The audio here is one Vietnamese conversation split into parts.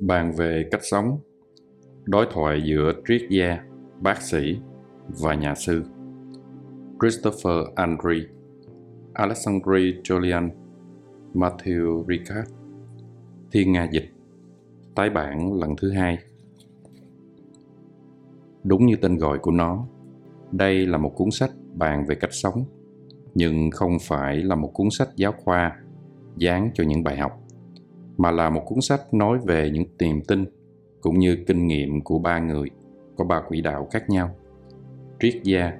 bàn về cách sống, đối thoại giữa triết gia, bác sĩ và nhà sư Christophe Andre, Alexandre Jollien, Matthieu Ricard. Thiên Nga dịch, tái bản lần thứ hai. Đúng như tên gọi của nó, đây là một cuốn sách bàn về cách sống, nhưng không phải là một cuốn sách giáo khoa dán cho những bài học, mà là một cuốn sách nói về những niềm tin cũng như kinh nghiệm của ba người có ba quỹ đạo khác nhau: triết gia,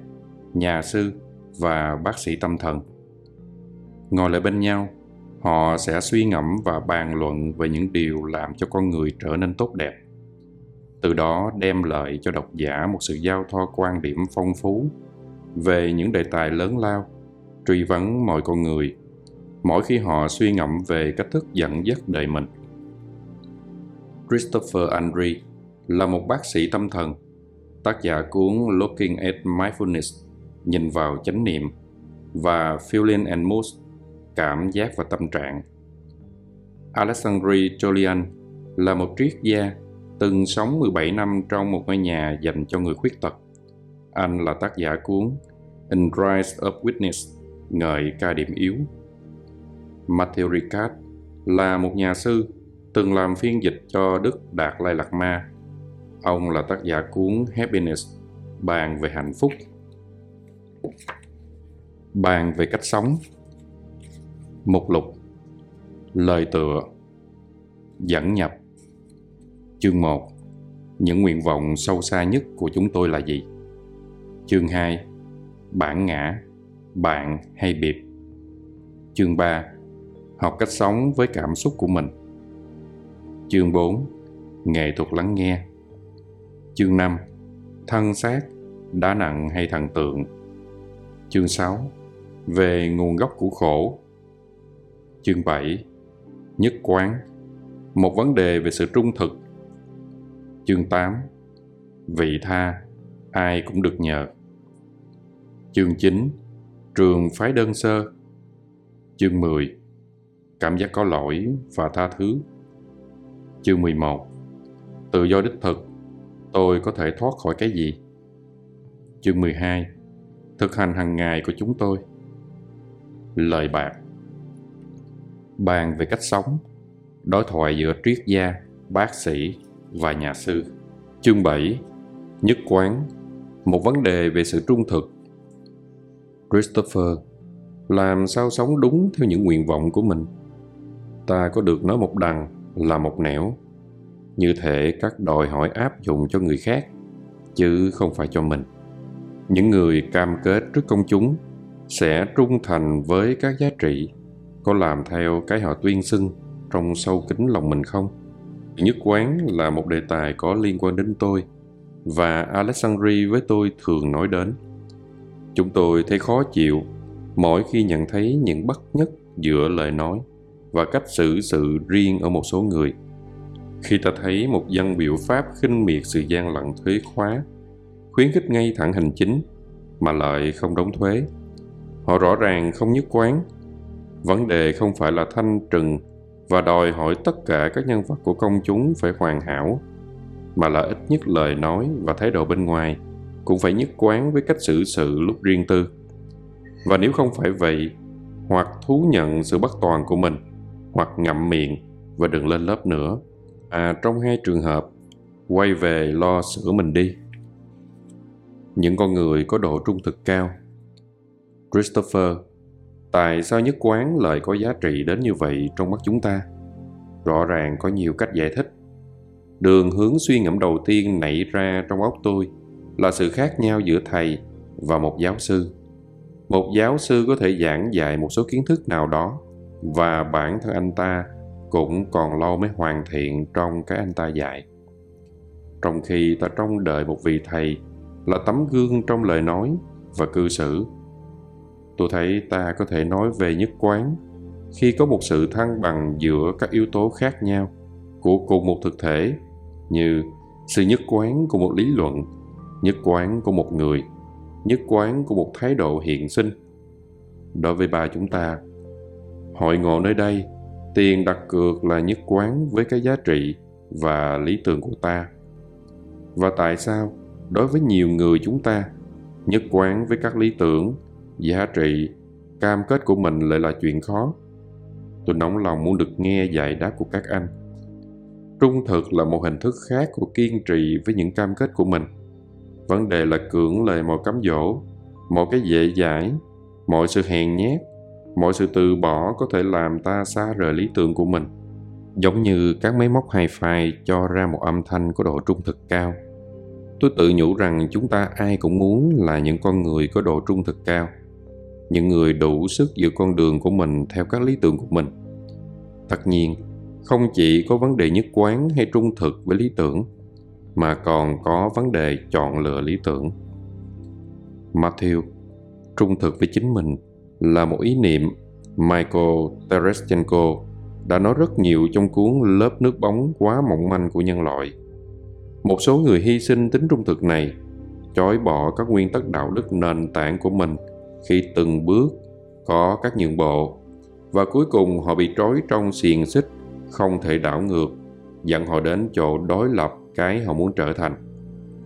nhà sư và bác sĩ tâm thần. Ngồi lại bên nhau, họ sẽ suy ngẫm và bàn luận về những điều làm cho con người trở nên tốt đẹp, từ đó đem lại cho độc giả một sự giao thoa quan điểm phong phú về những đề tài lớn lao, truy vấn mọi con người mỗi khi họ suy ngẫm về cách thức dẫn dắt đời mình. Christophe Andre là một bác sĩ tâm thần, tác giả cuốn Looking at Mindfulness, nhìn vào chánh niệm, và Feeling and Mood, cảm giác và tâm trạng. Alexandre Jollien là một triết gia từng sống 17 năm trong một ngôi nhà dành cho người khuyết tật. Anh là tác giả cuốn In Praise of Weakness, ngợi ca điểm yếu. Matthieu Ricard là một nhà sư từng làm phiên dịch cho Đức Đạt Lai Lạt Ma. Ông là tác giả cuốn Happiness, bàn về hạnh phúc. Bàn về cách sống. Mục lục: lời tựa, dẫn nhập. Chương 1: những nguyện vọng sâu xa nhất của chúng tôi là gì? Chương 2: bản ngã, bạn hay biệt. Chương 3: học cách sống với cảm xúc của mình. Chương 4: nghệ thuật lắng nghe. Chương 5: thân xác, đá nặng hay thần tượng. Chương 6: về nguồn gốc của khổ. Chương 7: nhất quán, một vấn đề về sự trung thực. Chương 8: vị tha, ai cũng được nhờ. Chương 9: trường phái đơn sơ. Chương 10: cảm giác có lỗi và tha thứ. Chương 11: tự do đích thực, tôi có thể thoát khỏi cái gì. Chương 12: thực hành hàng ngày của chúng tôi. Lời bạc. Bàn về cách sống, đối thoại giữa triết gia, bác sĩ và nhà sư. Chương 7: nhất quán, một vấn đề về sự trung thực. Christopher, làm sao sống đúng theo những nguyện vọng của mình? Ta có được nói một đằng là một nẻo, như thể các đòi hỏi áp dụng cho người khác chứ không phải cho mình. Những người cam kết trước công chúng sẽ trung thành với các giá trị, có làm theo cái họ tuyên xưng trong sâu kín lòng mình không? Nhất quán là một đề tài có liên quan đến tôi, và Alexandre với tôi thường nói đến. Chúng tôi thấy khó chịu mỗi khi nhận thấy những bất nhất giữa lời nói và cách xử sự riêng ở một số người. Khi ta thấy một dân biểu Pháp khinh miệt sự gian lận thuế khóa, khuyến khích ngay thẳng hành chính mà lại không đóng thuế, họ rõ ràng không nhất quán. Vấn đề không phải là thanh trừng và đòi hỏi tất cả các nhân vật của công chúng phải hoàn hảo, mà là ít nhất lời nói và thái độ bên ngoài cũng phải nhất quán với cách xử sự lúc riêng tư. Và nếu không phải vậy, hoặc thú nhận sự bất toàn của mình, hoặc ngậm miệng và đừng lên lớp nữa. Trong hai trường hợp, quay về lo sửa mình đi. Những con người có độ trung thực cao. Christopher, tại sao nhất quán lời có giá trị đến như vậy trong mắt chúng ta? Rõ ràng có nhiều cách giải thích. Đường hướng suy ngẫm đầu tiên nảy ra trong óc tôi là sự khác nhau giữa thầy và một giáo sư. Một giáo sư có thể giảng dạy một số kiến thức nào đó, và bản thân anh ta cũng còn lâu mới hoàn thiện trong cái anh ta dạy. Trong khi ta trông đợi một vị thầy là tấm gương trong lời nói và cư xử. Tôi thấy ta có thể nói về nhất quán khi có một sự thăng bằng giữa các yếu tố khác nhau của cùng một thực thể, như sự nhất quán của một lý luận, nhất quán của một người, nhất quán của một thái độ hiện sinh. Đối với ba chúng ta, hội ngộ nơi đây, tiền đặt cược là nhất quán với cái giá trị và lý tưởng của ta. Và tại sao, đối với nhiều người chúng ta, nhất quán với các lý tưởng, giá trị, cam kết của mình lại là chuyện khó? Tôi nóng lòng muốn được nghe giải đáp của các anh. Trung thực là một hình thức khác của kiên trì với những cam kết của mình. Vấn đề là cưỡng lệ mọi cám dỗ, mọi cái dễ dãi, mọi sự hèn nhát, mọi sự từ bỏ có thể làm ta xa rời lý tưởng của mình. Giống như các máy móc hi-fi cho ra một âm thanh có độ trung thực cao. Tôi tự nhủ rằng chúng ta ai cũng muốn là những con người có độ trung thực cao, những người đủ sức giữ con đường của mình theo các lý tưởng của mình. Tất nhiên, không chỉ có vấn đề nhất quán hay trung thực với lý tưởng, mà còn có vấn đề chọn lựa lý tưởng. Matthieu, trung thực với chính mình là một ý niệm Michel Terestchenko đã nói rất nhiều trong cuốn Lớp nước bóng quá mỏng manh của nhân loại. Một số người hy sinh tính trung thực này, chối bỏ các nguyên tắc đạo đức nền tảng của mình khi từng bước có các nhượng bộ, và cuối cùng họ bị trói trong xiềng xích không thể đảo ngược, dẫn họ đến chỗ đối lập cái họ muốn trở thành.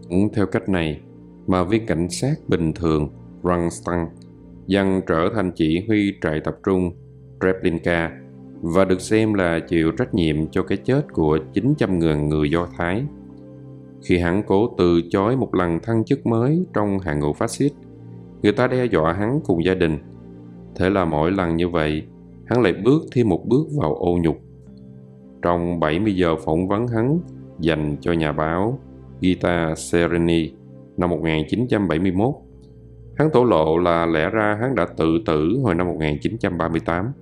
Cũng theo cách này mà viên cảnh sát bình thường Rangstang dần trở thành chỉ huy trại tập trung Treblinka và được xem là chịu trách nhiệm cho cái chết của 900.000 người Do Thái. Khi hắn cố từ chối một lần thăng chức mới trong hàng ngũ phát xít, người ta đe dọa hắn cùng gia đình. Thế là mỗi lần như vậy, hắn lại bước thêm một bước vào ô nhục. Trong 70 giờ phỏng vấn hắn dành cho nhà báo Gita Sereni năm 1971, hắn thổ lộ là lẽ ra hắn đã tự tử hồi năm 1938.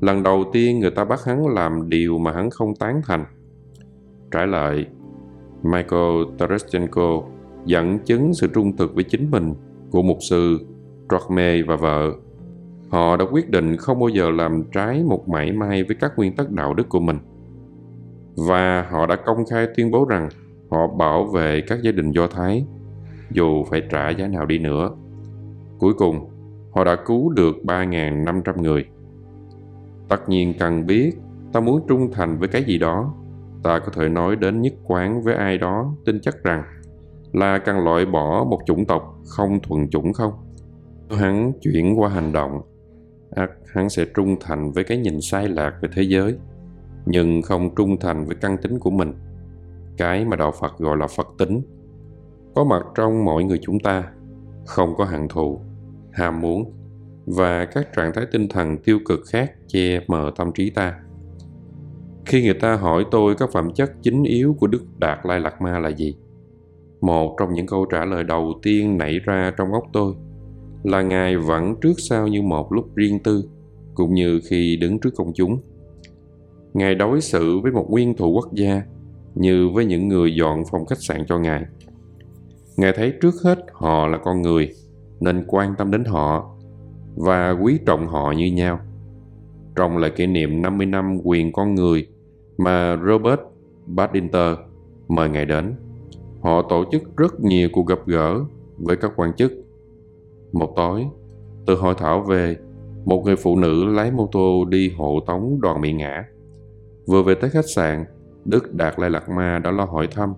Lần đầu tiên người ta bắt hắn làm điều mà hắn không tán thành. Trái lại, Michel Terestchenko dẫn chứng sự trung thực với chính mình của mục sư Trotmé và vợ. Họ đã quyết định không bao giờ làm trái một mảy may với các nguyên tắc đạo đức của mình. Và họ đã công khai tuyên bố rằng họ bảo vệ các gia đình Do Thái, dù phải trả giá nào đi nữa. Cuối cùng, họ đã cứu được 3.500 người. Tất nhiên cần biết, ta muốn trung thành với cái gì đó, ta có thể nói đến nhất quán với ai đó tin chắc rằng là cần loại bỏ một chủng tộc không thuần chủng không? Hắn chuyển qua hành động, hắn sẽ trung thành với cái nhìn sai lạc về thế giới, nhưng không trung thành với căn tính của mình, cái mà Đạo Phật gọi là Phật tính, có mặt trong mọi người chúng ta, không có hận thù, ham muốn và các trạng thái tinh thần tiêu cực khác che mờ tâm trí ta. Khi người ta hỏi tôi các phẩm chất chính yếu của Đức Đạt Lai Lạt Ma là gì, một trong những câu trả lời đầu tiên nảy ra trong óc tôi là Ngài vẫn trước sau như một lúc riêng tư, cũng như khi đứng trước công chúng. Ngài đối xử với một nguyên thủ quốc gia như với những người dọn phòng khách sạn cho Ngài. Ngài thấy trước hết họ là con người, nên quan tâm đến họ và quý trọng họ như nhau. Trong lời kỷ niệm 50 năm quyền con người mà Robert Badinter mời Ngài đến, họ tổ chức rất nhiều cuộc gặp gỡ với các quan chức. Một tối, từ hội thảo về, một người phụ nữ lái mô tô đi hộ tống đoàn bị ngã. Vừa về tới khách sạn, Đức Đạt Lai Lạt Ma đã lo hỏi thăm.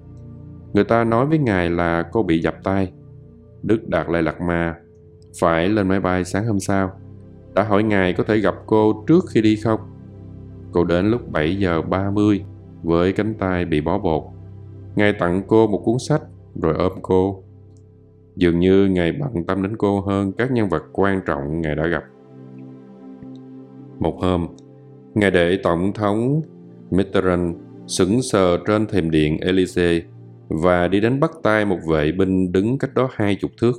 Người ta nói với Ngài là cô bị dập tay. Đức Đạt Lai Lạt Ma phải lên máy bay sáng hôm sau, đã hỏi Ngài có thể gặp cô trước khi đi không. Cô đến lúc 7:30 với cánh tay bị bó bột. Ngài tặng cô một cuốn sách rồi ôm cô. Dường như Ngài bận tâm đến cô hơn các nhân vật quan trọng Ngài đã gặp. Một hôm, Ngài để Tổng thống Mitterrand sững sờ trên thềm điện Elysee và đi đến bắt tay một vệ binh đứng cách đó 20 thước.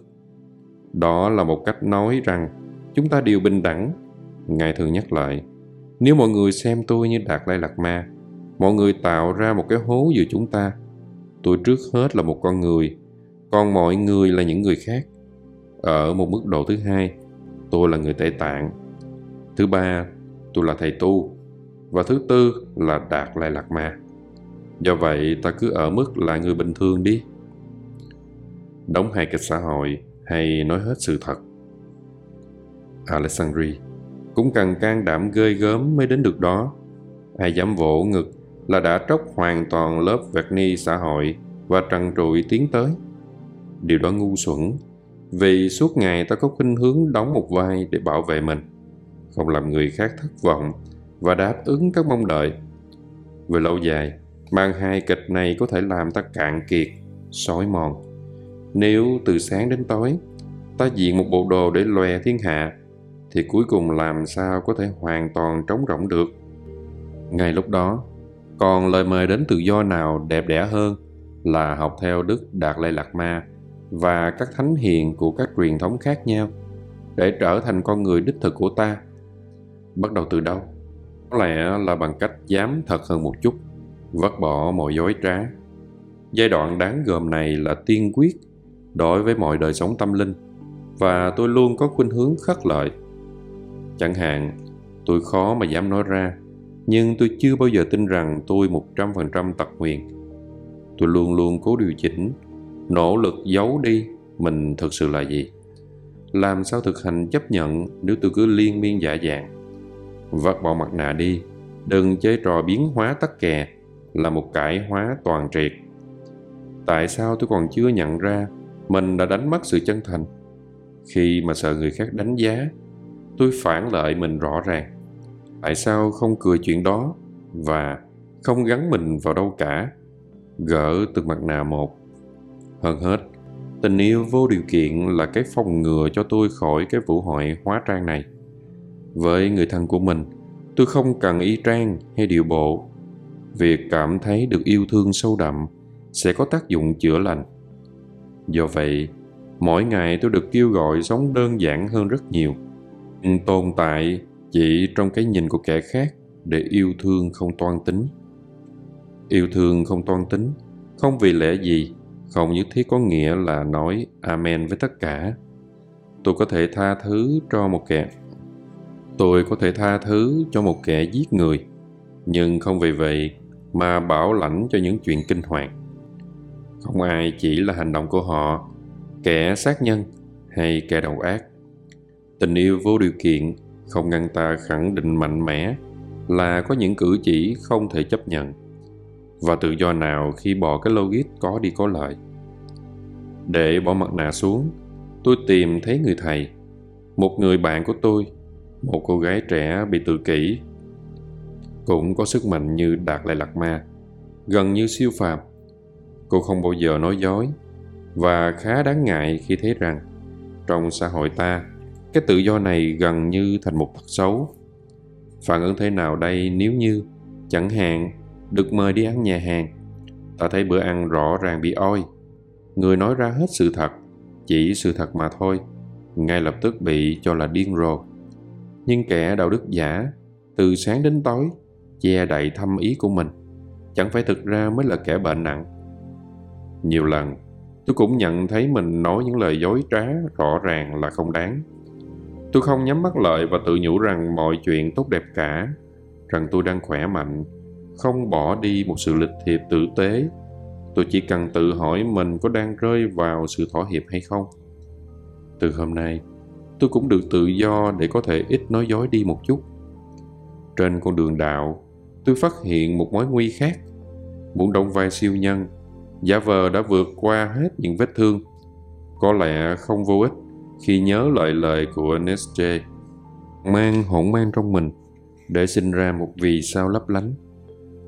Đó là một cách nói rằng chúng ta đều bình đẳng. Ngài thường nhắc lại, nếu mọi người xem tôi như Đạt Lai Lạt Ma, mọi người tạo ra một cái hố giữa chúng ta. Tôi trước hết là một con người, còn mọi người là những người khác. Ở một mức độ thứ hai, tôi là người Tây Tạng. Thứ ba, tôi là thầy tu. Và thứ tư là Đạt Lai Lạt Ma. Do vậy, ta cứ ở mức là người bình thường đi. Đóng hài kịch xã hội hay nói hết sự thật. Alexandre cũng cần can đảm ghê gớm mới đến được đó. Ai dám vỗ ngực là đã tróc hoàn toàn lớp vernis xã hội và trần trụi tiến tới. Điều đó ngu xuẩn, vì suốt ngày ta có khuynh hướng đóng một vai để bảo vệ mình, không làm người khác thất vọng và đáp ứng các mong đợi. Về lâu dài, màn hài kịch này có thể làm ta cạn kiệt, xói mòn. Nếu từ sáng đến tối ta diện một bộ đồ để lòe thiên hạ, thì cuối cùng làm sao có thể hoàn toàn trống rỗng được. Ngay lúc đó, còn lời mời đến tự do nào đẹp đẽ hơn là học theo Đức Đạt Lai Lạt Ma và các thánh hiền của các truyền thống khác nhau để trở thành con người đích thực của ta. Bắt đầu từ đâu? Có lẽ là bằng cách dám thật hơn một chút, vứt bỏ mọi dối trá. Giai đoạn đáng gờm này là tiên quyết đối với mọi đời sống tâm linh, và tôi luôn có khuynh hướng khất lợi. Chẳng hạn, tôi khó mà dám nói ra, nhưng tôi chưa bao giờ tin rằng tôi 100% tật nguyền. Tôi luôn luôn cố điều chỉnh, nỗ lực giấu đi mình thực sự là gì. Làm sao thực hành chấp nhận nếu tôi cứ liên miên dạ dạng? Vắt bỏ mặt nạ đi, đừng chơi trò biến hóa tắc kè, là một cải hóa toàn triệt. Tại sao tôi còn chưa nhận ra mình đã đánh mất sự chân thành? Khi mà sợ người khác đánh giá, tôi phản lại mình rõ ràng. Tại sao không cười chuyện đó và không gắn mình vào đâu cả? Gỡ từng mặt nạ một. Hơn hết, tình yêu vô điều kiện là cái phòng ngừa cho tôi khỏi cái vũ hội hóa trang này. Với người thân của mình, tôi không cần y trang hay điệu bộ. Việc cảm thấy được yêu thương sâu đậm sẽ có tác dụng chữa lành. Do vậy, mỗi ngày tôi được kêu gọi sống đơn giản hơn rất nhiều, tồn tại chỉ trong cái nhìn của kẻ khác để yêu thương không toan tính. Yêu thương không toan tính, không vì lẽ gì, không nhất thiết có nghĩa là nói amen với tất cả. Tôi có thể tha thứ cho một kẻ giết người, nhưng không vì vậy mà bảo lãnh cho những chuyện kinh hoàng. Không ai chỉ là hành động của họ, kẻ sát nhân hay kẻ đầu ác. Tình yêu vô điều kiện không ngăn ta khẳng định mạnh mẽ là có những cử chỉ không thể chấp nhận, và tự do nào khi bỏ cái logic có đi có lại. Để bỏ mặt nạ xuống, tôi tìm thấy người thầy, một người bạn của tôi, một cô gái trẻ bị tự kỷ, cũng có sức mạnh như Đạt Lai Lạt Ma, gần như siêu phàm. Cô không bao giờ nói dối, và khá đáng ngại khi thấy rằng trong xã hội ta, cái tự do này gần như thành một tật xấu. Phản ứng thế nào đây nếu như, chẳng hạn, được mời đi ăn nhà hàng, ta thấy bữa ăn rõ ràng bị oi, người nói ra hết sự thật, chỉ sự thật mà thôi, ngay lập tức bị cho là điên rồ. Nhưng kẻ đạo đức giả, từ sáng đến tối, che đậy thâm ý của mình, chẳng phải thực ra mới là kẻ bệnh nặng. Nhiều lần, tôi cũng nhận thấy mình nói những lời dối trá rõ ràng là không đáng. Tôi không nhắm mắt lại và tự nhủ rằng mọi chuyện tốt đẹp cả, rằng tôi đang khỏe mạnh, không bỏ đi một sự lịch thiệp tử tế. Tôi chỉ cần tự hỏi mình có đang rơi vào sự thỏa hiệp hay không. Từ hôm nay, tôi cũng được tự do để có thể ít nói dối đi một chút. Trên con đường đạo, tôi phát hiện một mối nguy khác. Muốn đóng vai siêu nhân, giả vờ đã vượt qua hết những vết thương, có lẽ không vô ích khi nhớ lại lời của Nietzsche, mang hỗn mang trong mình để sinh ra một vì sao lấp lánh,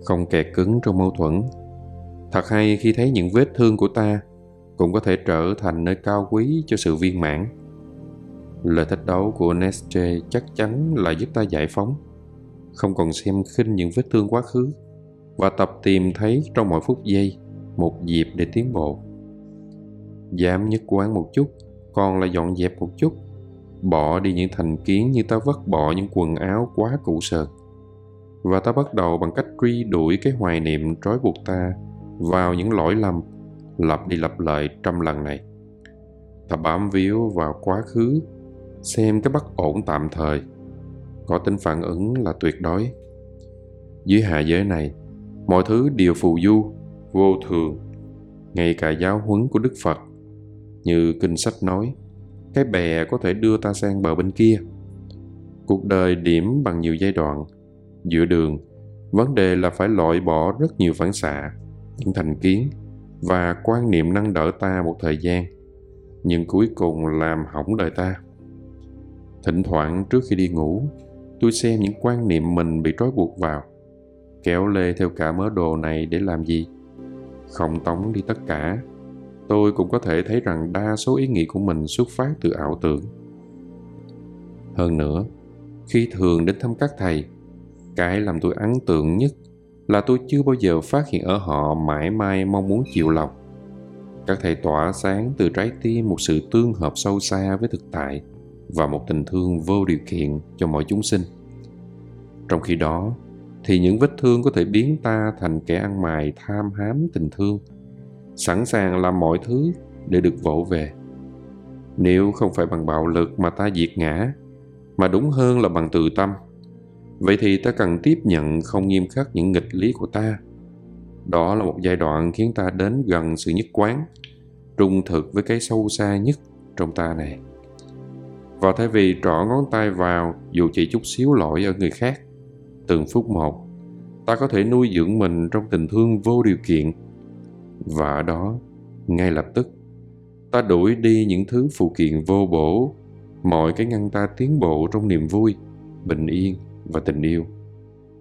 không kẹt cứng trong mâu thuẫn. Thật hay khi thấy những vết thương của ta cũng có thể trở thành nơi cao quý cho sự viên mãn. Lời thách đấu của Nietzsche chắc chắn là giúp ta giải phóng, không còn xem khinh những vết thương quá khứ, và tập tìm thấy trong mỗi phút giây một dịp để tiến bộ. Dám nhất quán một chút, còn là dọn dẹp một chút. Bỏ đi những thành kiến như ta vứt bỏ những quần áo quá cũ sờn, và ta bắt đầu bằng cách truy đuổi cái hoài niệm trói buộc ta vào những lỗi lầm lặp đi lặp lại trăm lần này. Ta bám víu vào quá khứ, xem cái bất ổn tạm thời, có tính phản ứng là tuyệt đối. Dưới hạ giới này, mọi thứ đều phù du, vô thường. Ngay cả giáo huấn của Đức Phật, như kinh sách nói, cái bè có thể đưa ta sang bờ bên kia. Cuộc đời điểm bằng nhiều giai đoạn. Giữa đường, Vấn đề là phải loại bỏ rất nhiều phản xạ, những thành kiến và quan niệm nâng đỡ ta một thời gian, nhưng cuối cùng làm hỏng đời ta. Thỉnh thoảng trước khi đi ngủ, tôi xem những quan niệm mình bị trói buộc vào, kéo lê theo cả mớ đồ này để làm gì. Không tống đi tất cả, tôi cũng có thể thấy rằng đa số ý nghĩ của mình xuất phát từ ảo tưởng. Hơn nữa, khi thường đến thăm các thầy, cái làm tôi ấn tượng nhất là tôi chưa bao giờ phát hiện ở họ mãi mãi mong muốn chịu lòng. Các thầy tỏa sáng từ trái tim một sự tương hợp sâu xa với thực tại và một tình thương vô điều kiện cho mọi chúng sinh. Trong khi đó, thì những vết thương có thể biến ta thành kẻ ăn mày tham hám tình thương, sẵn sàng làm mọi thứ để được vỗ về. Nếu không phải bằng bạo lực mà ta diệt ngã, mà đúng hơn là bằng từ tâm, vậy thì ta cần tiếp nhận không nghiêm khắc những nghịch lý của ta. Đó là một giai đoạn khiến ta đến gần sự nhất quán, trung thực với cái sâu xa nhất trong ta này. Và thay vì trỏ ngón tay vào dù chỉ chút xíu lỗi ở người khác, từng phút một, ta có thể nuôi dưỡng mình trong tình thương vô điều kiện. Và ở đó, ngay lập tức, ta đuổi đi những thứ phụ kiện vô bổ, mọi cái ngăn ta tiến bộ trong niềm vui, bình yên và tình yêu.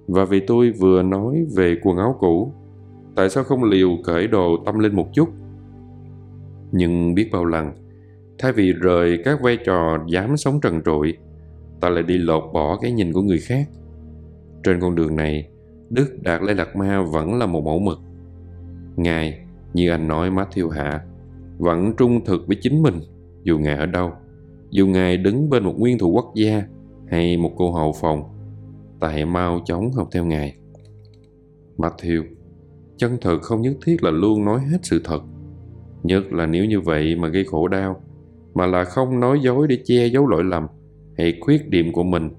Và vì tôi vừa nói về quần áo cũ, tại sao không liều cởi đồ tâm linh một chút? Nhưng biết bao lần, thay vì rời các vai trò dám sống trần trụi, ta lại đi lột bỏ cái nhìn của người khác. Trên con đường này, Đức Đạt Lai Lạt Ma vẫn là một mẫu mực. Ngài, như anh nói Matthieu Hạ, vẫn trung thực với chính mình, dù Ngài ở đâu, dù Ngài đứng bên một nguyên thủ quốc gia hay một cô hầu phòng. Ta hãy mau chóng học theo Ngài. Matthieu, chân thực không nhất thiết là luôn nói hết sự thật, nhất là nếu như vậy mà gây khổ đau, mà là không nói dối để che giấu lỗi lầm hay khuyết điểm của mình,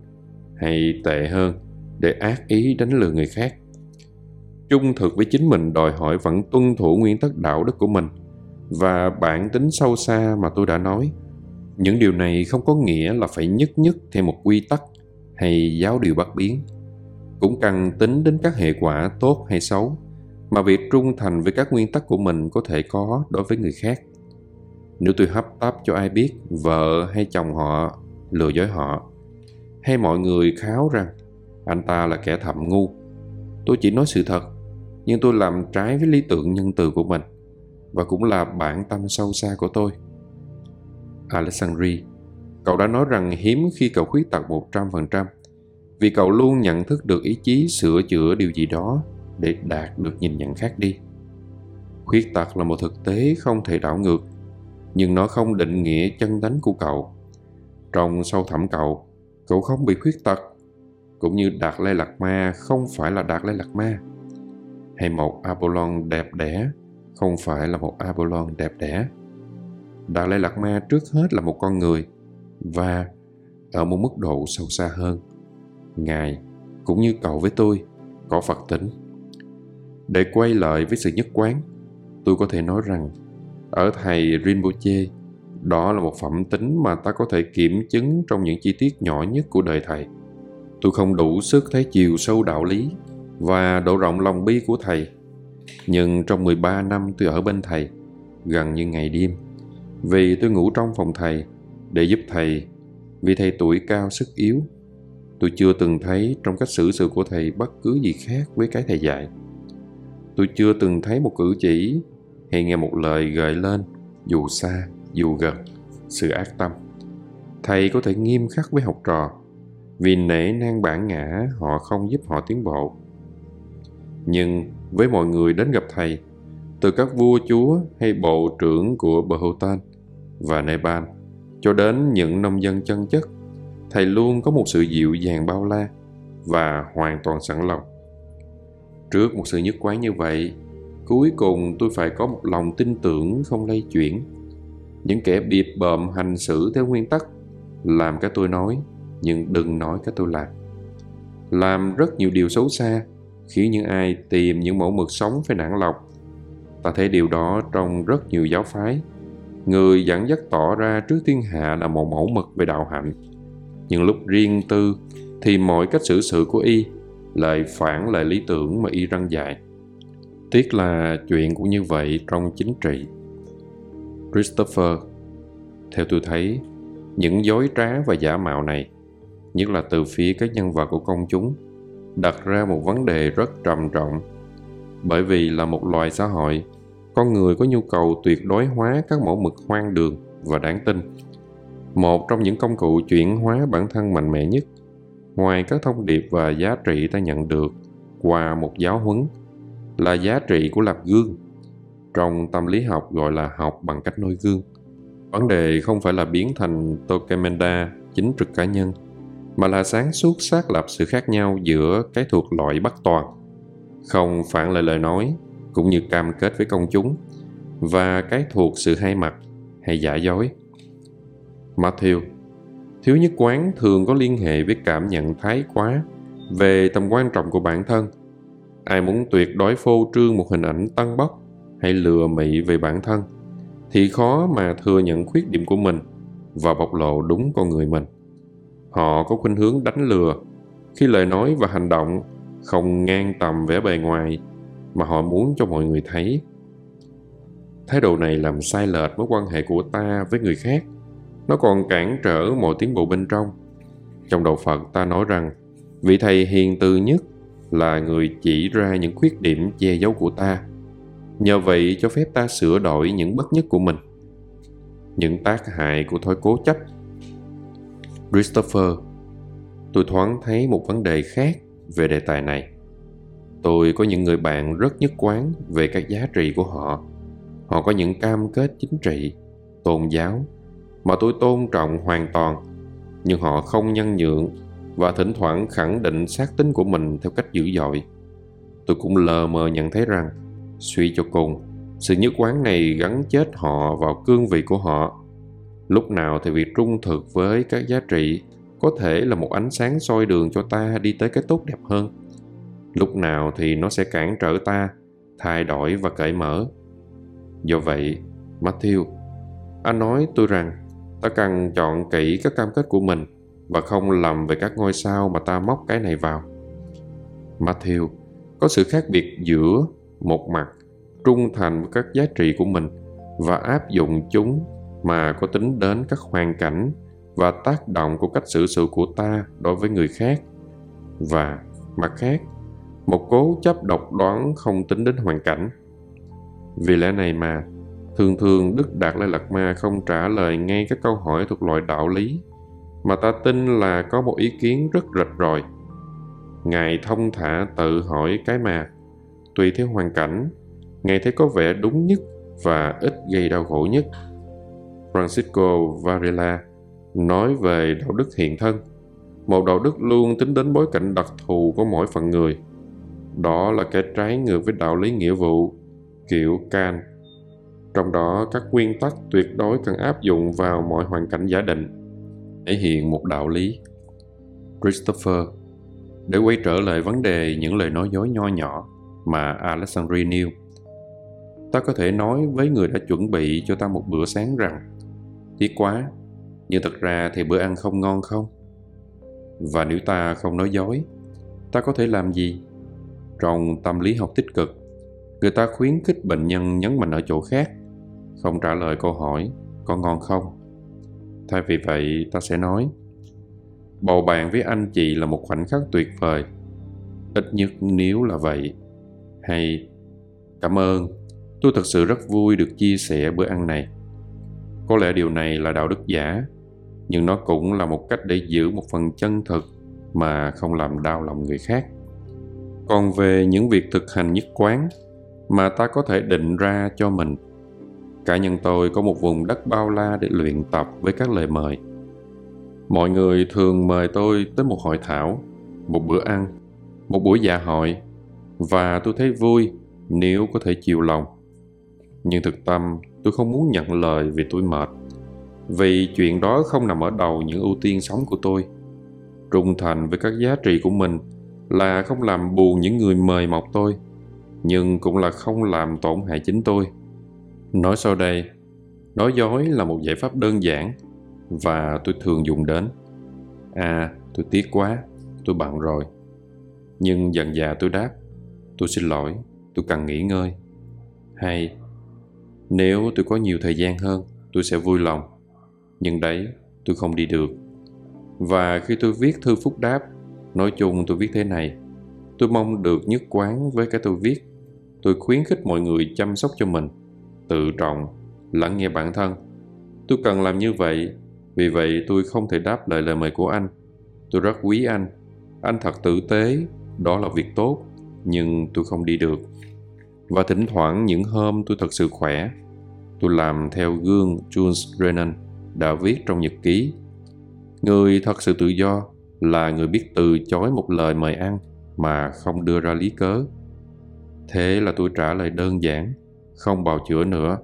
hay tệ hơn, để ác ý đánh lừa người khác. Trung thực với chính mình đòi hỏi vẫn tuân thủ nguyên tắc đạo đức của mình và bản tính sâu xa mà tôi đã nói. Những điều này không có nghĩa là phải nhất nhất theo một quy tắc hay giáo điều bất biến. Cũng cần tính đến các hệ quả tốt hay xấu mà việc trung thành với các nguyên tắc của mình có thể có đối với người khác. Nếu tôi hấp tấp cho ai biết vợ hay chồng họ lừa dối họ, hay mọi người kháo rằng anh ta là kẻ thậm ngu, tôi chỉ nói sự thật, nhưng tôi làm trái với lý tưởng nhân từ của mình và cũng là bản tâm sâu xa của tôi. Alexandre, cậu đã nói rằng hiếm khi cậu khuyết tật 100% vì cậu luôn nhận thức được ý chí sửa chữa điều gì đó để đạt được nhìn nhận khác đi. Khuyết tật là một thực tế không thể đảo ngược, nhưng nó không định nghĩa chân tánh của cậu. Trong sâu thẳm cậu, cậu không bị khuyết tật, cũng như Đạt Lai Lạt Ma không phải là Đạt Lai Lạt Ma, hay một Apollon đẹp đẽ không phải là một Apollon đẹp đẽ. Đạt Lai Lạt Ma trước hết là một con người, và ở một mức độ sâu xa hơn, Ngài, cũng như cậu với tôi, có Phật tính. Để quay lại với sự nhất quán, tôi có thể nói rằng ở thầy Rinpoche, đó là một phẩm tính mà ta có thể kiểm chứng trong những chi tiết nhỏ nhất của đời thầy. Tôi không đủ sức thấy chiều sâu đạo lý và độ rộng lòng bi của thầy, nhưng trong 13 năm tôi ở bên thầy, gần như ngày đêm, vì tôi ngủ trong phòng thầy để giúp thầy, vì thầy tuổi cao sức yếu. Tôi chưa từng thấy trong cách xử sự của thầy bất cứ gì khác với cái thầy dạy. Tôi chưa từng thấy một cử chỉ hay nghe một lời gợi lên, dù xa, dù gần, sự ác tâm. Thầy có thể nghiêm khắc với học trò, vì nể nang bản ngã họ không giúp họ tiến bộ. Nhưng với mọi người đến gặp thầy, từ các vua chúa hay bộ trưởng của Bhutan và Nepal, cho đến những nông dân chân chất, thầy luôn có một sự dịu dàng bao la và hoàn toàn sẵn lòng. Trước một sự nhất quán như vậy, cuối cùng tôi phải có một lòng tin tưởng không lay chuyển. Những kẻ bịp bợm hành xử theo nguyên tắc, làm cái tôi nói, nhưng đừng nói cái tôi làm. Làm rất nhiều điều xấu xa, khiến những ai tìm những mẫu mực sống phải nản lòng. Ta thấy điều đó trong rất nhiều giáo phái. Người dẫn dắt tỏ ra trước thiên hạ là một mẫu mực về đạo hạnh, nhưng lúc riêng tư thì mọi cách xử sự của y lại phản lại lý tưởng mà y răng dạy. Tiếc là chuyện cũng như vậy trong chính trị. Christopher, theo tôi thấy, những dối trá và giả mạo này, nhất là từ phía các nhân vật của công chúng, đặt ra một vấn đề rất trầm trọng. Bởi vì là một loài xã hội, con người có nhu cầu tuyệt đối hóa các mẫu mực hoang đường và đáng tin. Một trong những công cụ chuyển hóa bản thân mạnh mẽ nhất, ngoài các thông điệp và giá trị ta nhận được qua một giáo huấn, là giá trị của làm gương. Trong tâm lý học gọi là học bằng cách noi gương. Vấn đề không phải là biến thành Tokemenda, chính trực cá nhân, mà là sáng suốt xác lập sự khác nhau giữa cái thuộc loại bắt toàn, không phản lại lời nói cũng như cam kết với công chúng, và cái thuộc sự hai mặt hay giả dối. Matthieu, thiếu nhất quán thường có liên hệ với cảm nhận thái quá về tầm quan trọng của bản thân. Ai muốn tuyệt đối phô trương một hình ảnh tăng bốc hay lừa mị về bản thân thì khó mà thừa nhận khuyết điểm của mình và bộc lộ đúng con người mình. Họ có khuynh hướng đánh lừa khi lời nói và hành động không ngang tầm vẻ bề ngoài mà họ muốn cho mọi người thấy. Thái độ này làm sai lệch mối quan hệ của ta với người khác. Nó còn cản trở mọi tiến bộ bên trong. Trong Đạo Phật ta nói rằng vị thầy hiền từ nhất là người chỉ ra những khuyết điểm che giấu của ta, nhờ vậy cho phép ta sửa đổi những bất nhất của mình, những tác hại của thói cố chấp. Christopher, tôi thoáng thấy một vấn đề khác về đề tài này. Tôi có những người bạn rất nhất quán về các giá trị của họ. Họ có những cam kết chính trị, tôn giáo mà tôi tôn trọng hoàn toàn, nhưng họ không nhân nhượng và thỉnh thoảng khẳng định xác tín của mình theo cách dữ dội. Tôi cũng lờ mờ nhận thấy rằng, suy cho cùng, sự nhất quán này gắn chết họ vào cương vị của họ. Lúc nào thì việc trung thực với các giá trị có thể là một ánh sáng soi đường cho ta đi tới cái tốt đẹp hơn. Lúc nào thì nó sẽ cản trở ta thay đổi và cởi mở. Do vậy, Matthieu, anh nói tôi rằng ta cần chọn kỹ các cam kết của mình và không lầm về các ngôi sao mà ta móc cái này vào. Matthieu, có sự khác biệt giữa một mặt trung thành với các giá trị của mình và áp dụng chúng mà có tính đến các hoàn cảnh và tác động của cách xử sự của ta đối với người khác, và mặt khác, một cố chấp độc đoán không tính đến hoàn cảnh. Vì lẽ này mà thường thường Đức Đạt Lai Lạt Ma không trả lời ngay các câu hỏi thuộc loại đạo lý mà ta tin là có một ý kiến rất rạch ròi. Ngài thông thả tự hỏi cái mà tùy theo hoàn cảnh Ngài thấy có vẻ đúng nhất và ít gây đau khổ nhất. Francisco Varela nói về đạo đức hiện thân, một đạo đức luôn tính đến bối cảnh đặc thù của mỗi phận người. Đó là cái trái ngược với đạo lý nghĩa vụ kiểu Kant, trong đó các nguyên tắc tuyệt đối cần áp dụng vào mọi hoàn cảnh giả định, thể hiện một đạo lý. Christopher, để quay trở lại vấn đề những lời nói dối nho nhỏ mà Alexandre nêu, ta có thể nói với người đã chuẩn bị cho ta một bữa sáng rằng tiếc quá, nhưng thật ra thì bữa ăn không ngon không? Và nếu ta không nói dối, ta có thể làm gì? Trong tâm lý học tích cực, người ta khuyến khích bệnh nhân nhấn mạnh ở chỗ khác, không trả lời câu hỏi có ngon không. Thay vì vậy, ta sẽ nói bầu bạn với anh chị là một khoảnh khắc tuyệt vời, ít nhất nếu là vậy. Hay cảm ơn, tôi thật sự rất vui được chia sẻ bữa ăn này. Có lẽ điều này là đạo đức giả, nhưng nó cũng là một cách để giữ một phần chân thực mà không làm đau lòng người khác. Còn về những việc thực hành nhất quán mà ta có thể định ra cho mình, cá nhân tôi có một vùng đất bao la để luyện tập với các lời mời. Mọi người thường mời tôi tới một hội thảo, một bữa ăn, một buổi dạ hội, và tôi thấy vui nếu có thể chiều lòng. Nhưng thực tâm tôi không muốn nhận lời vì tôi mệt, vì chuyện đó không nằm ở đầu những ưu tiên sống của tôi. Trung thành với các giá trị của mình là không làm buồn những người mời mọc tôi, nhưng cũng là không làm tổn hại chính tôi. Nói sau đây, nói dối là một giải pháp đơn giản và tôi thường dùng đến. À, tôi tiếc quá, tôi bận rồi. Nhưng dần dà tôi đáp, tôi xin lỗi, tôi cần nghỉ ngơi. Hay, nếu tôi có nhiều thời gian hơn, tôi sẽ vui lòng. Nhưng đấy, tôi không đi được. Và khi tôi viết thư phúc đáp, nói chung tôi viết thế này: tôi mong được nhất quán với cái tôi viết. Tôi khuyến khích mọi người chăm sóc cho mình, tự trọng, lắng nghe bản thân. Tôi cần làm như vậy, vì vậy tôi không thể đáp lại lời mời của anh. Tôi rất quý anh thật tử tế, đó là việc tốt, nhưng tôi không đi được. Và thỉnh thoảng những hôm tôi thật sự khỏe, tôi làm theo gương Jules Renan đã viết trong nhật ký. Người thật sự tự do là người biết từ chối một lời mời ăn mà không đưa ra lý cớ. Thế là tôi trả lời đơn giản, không bào chữa nữa.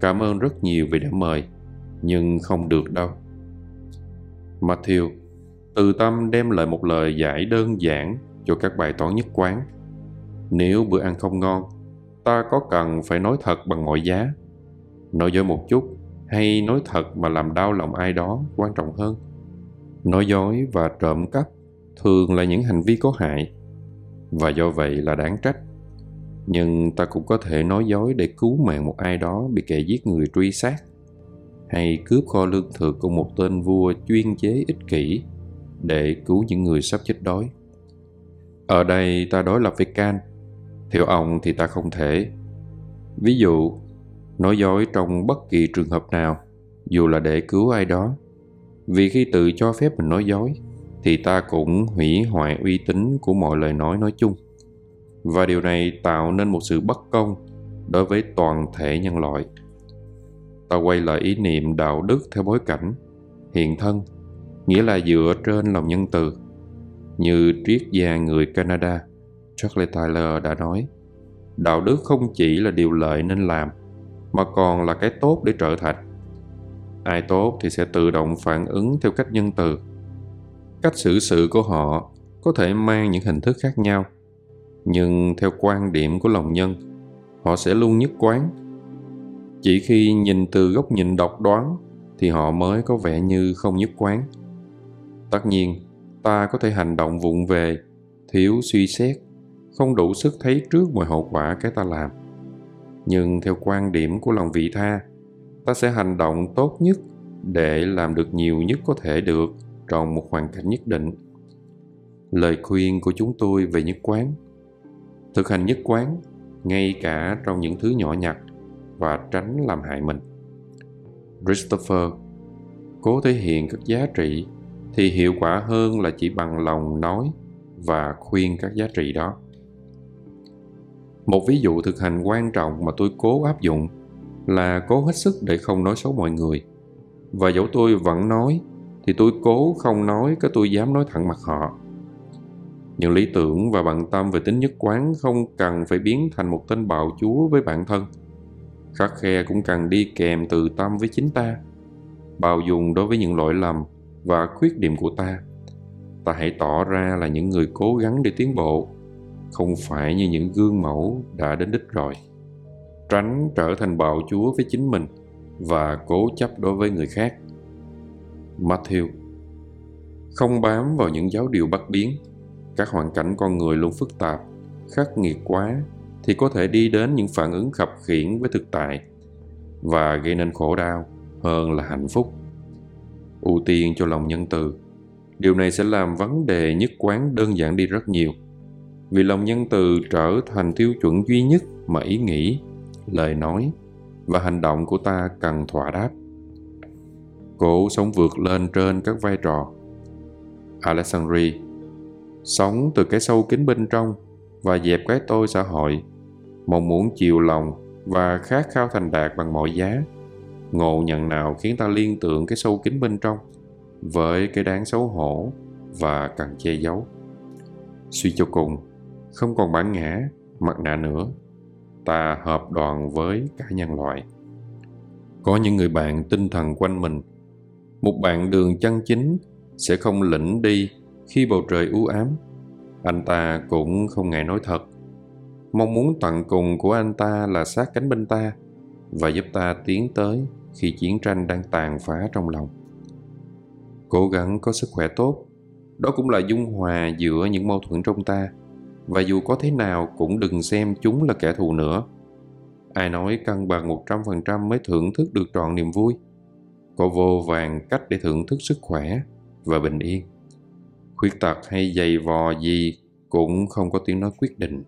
Cảm ơn rất nhiều vì đã mời, nhưng không được đâu. Matthieu, từ tâm đem lại một lời giải đơn giản cho các bài toán nhất quán. Nếu bữa ăn không ngon, ta có cần phải nói thật bằng mọi giá? Nói dối một chút hay nói thật mà làm đau lòng ai đó quan trọng hơn. Nói dối và trộm cắp thường là những hành vi có hại, và do vậy là đáng trách. Nhưng ta cũng có thể nói dối để cứu mạng một ai đó bị kẻ giết người truy sát, hay cướp kho lương thực của một tên vua chuyên chế ích kỷ để cứu những người sắp chết đói. Ở đây ta đối lập với Kant, theo ông thì ta không thể. Ví dụ, nói dối trong bất kỳ trường hợp nào, dù là để cứu ai đó. Vì khi tự cho phép mình nói dối, thì ta cũng hủy hoại uy tín của mọi lời nói chung. Và điều này tạo nên một sự bất công đối với toàn thể nhân loại. Ta quay lại ý niệm đạo đức theo bối cảnh, hiện thân, nghĩa là dựa trên lòng nhân từ. Như triết gia người Canada Charles Taylor đã nói, đạo đức không chỉ là điều lợi nên làm, mà còn là cái tốt để trở thành. Ai tốt thì sẽ tự động phản ứng theo cách nhân từ. Cách xử sự của họ có thể mang những hình thức khác nhau, nhưng theo quan điểm của lòng nhân, họ sẽ luôn nhất quán. Chỉ khi nhìn từ góc nhìn độc đoán thì họ mới có vẻ như không nhất quán. Tất nhiên, ta có thể hành động vụng về, thiếu suy xét, không đủ sức thấy trước mọi hậu quả cái ta làm. Nhưng theo quan điểm của lòng vị tha, ta sẽ hành động tốt nhất để làm được nhiều nhất có thể được trong một hoàn cảnh nhất định. Lời khuyên của chúng tôi về nhất quán: thực hành nhất quán ngay cả trong những thứ nhỏ nhặt và tránh làm hại mình. Christopher, cố thể hiện các giá trị thì hiệu quả hơn là chỉ bằng lòng nói và khuyên các giá trị đó. Một ví dụ thực hành quan trọng mà tôi cố áp dụng là cố hết sức để không nói xấu mọi người. Và dẫu tôi vẫn nói, thì tôi cố không nói cái tôi dám nói thẳng mặt họ. Những lý tưởng và bận tâm về tính nhất quán không cần phải biến thành một tên bạo chúa với bản thân. Khắt khe cũng cần đi kèm từ tâm với chính ta, bao dung đối với những lỗi lầm và khuyết điểm của ta. Ta hãy tỏ ra là những người cố gắng để tiến bộ, không phải như những gương mẫu đã đến đích rồi. Tránh trở thành bạo chúa với chính mình và cố chấp đối với người khác. Matthieu, không bám vào những giáo điều bất biến. Các hoàn cảnh con người luôn phức tạp, khắc nghiệt quá thì có thể đi đến những phản ứng khập khiễng với thực tại và gây nên khổ đau hơn là hạnh phúc. Ưu tiên cho lòng nhân từ. Điều này sẽ làm vấn đề nhất quán đơn giản đi rất nhiều, vì lòng nhân từ trở thành tiêu chuẩn duy nhất mà ý nghĩ, lời nói và hành động của ta cần thỏa đáp. Cố sống vượt lên trên các vai trò. Alexandre, sống từ cái sâu kín bên trong và dẹp cái tôi xã hội, mong muốn chiều lòng và khát khao thành đạt bằng mọi giá. Ngộ nhận nào khiến ta liên tưởng cái sâu kín bên trong với cái đáng xấu hổ và cần che giấu. Suy cho cùng, không còn bản ngã, mặt nạ nữa. Ta hợp đoàn với cả nhân loại. Có những người bạn tinh thần quanh mình. Một bạn đường chân chính sẽ không lỉnh đi khi bầu trời u ám. Anh ta cũng không ngại nói thật. Mong muốn tận cùng của anh ta là sát cánh bên ta và giúp ta tiến tới khi chiến tranh đang tàn phá trong lòng. Cố gắng có sức khỏe tốt, Đó cũng là dung hòa giữa những mâu thuẫn trong ta, và dù có thế nào cũng đừng xem chúng là kẻ thù nữa. Ai nói cân bằng 100% mới thưởng thức được trọn niềm vui? Có vô vàn cách để thưởng thức sức khỏe và bình yên. Khuyết tật hay dày vò gì cũng không có tiếng nói quyết định.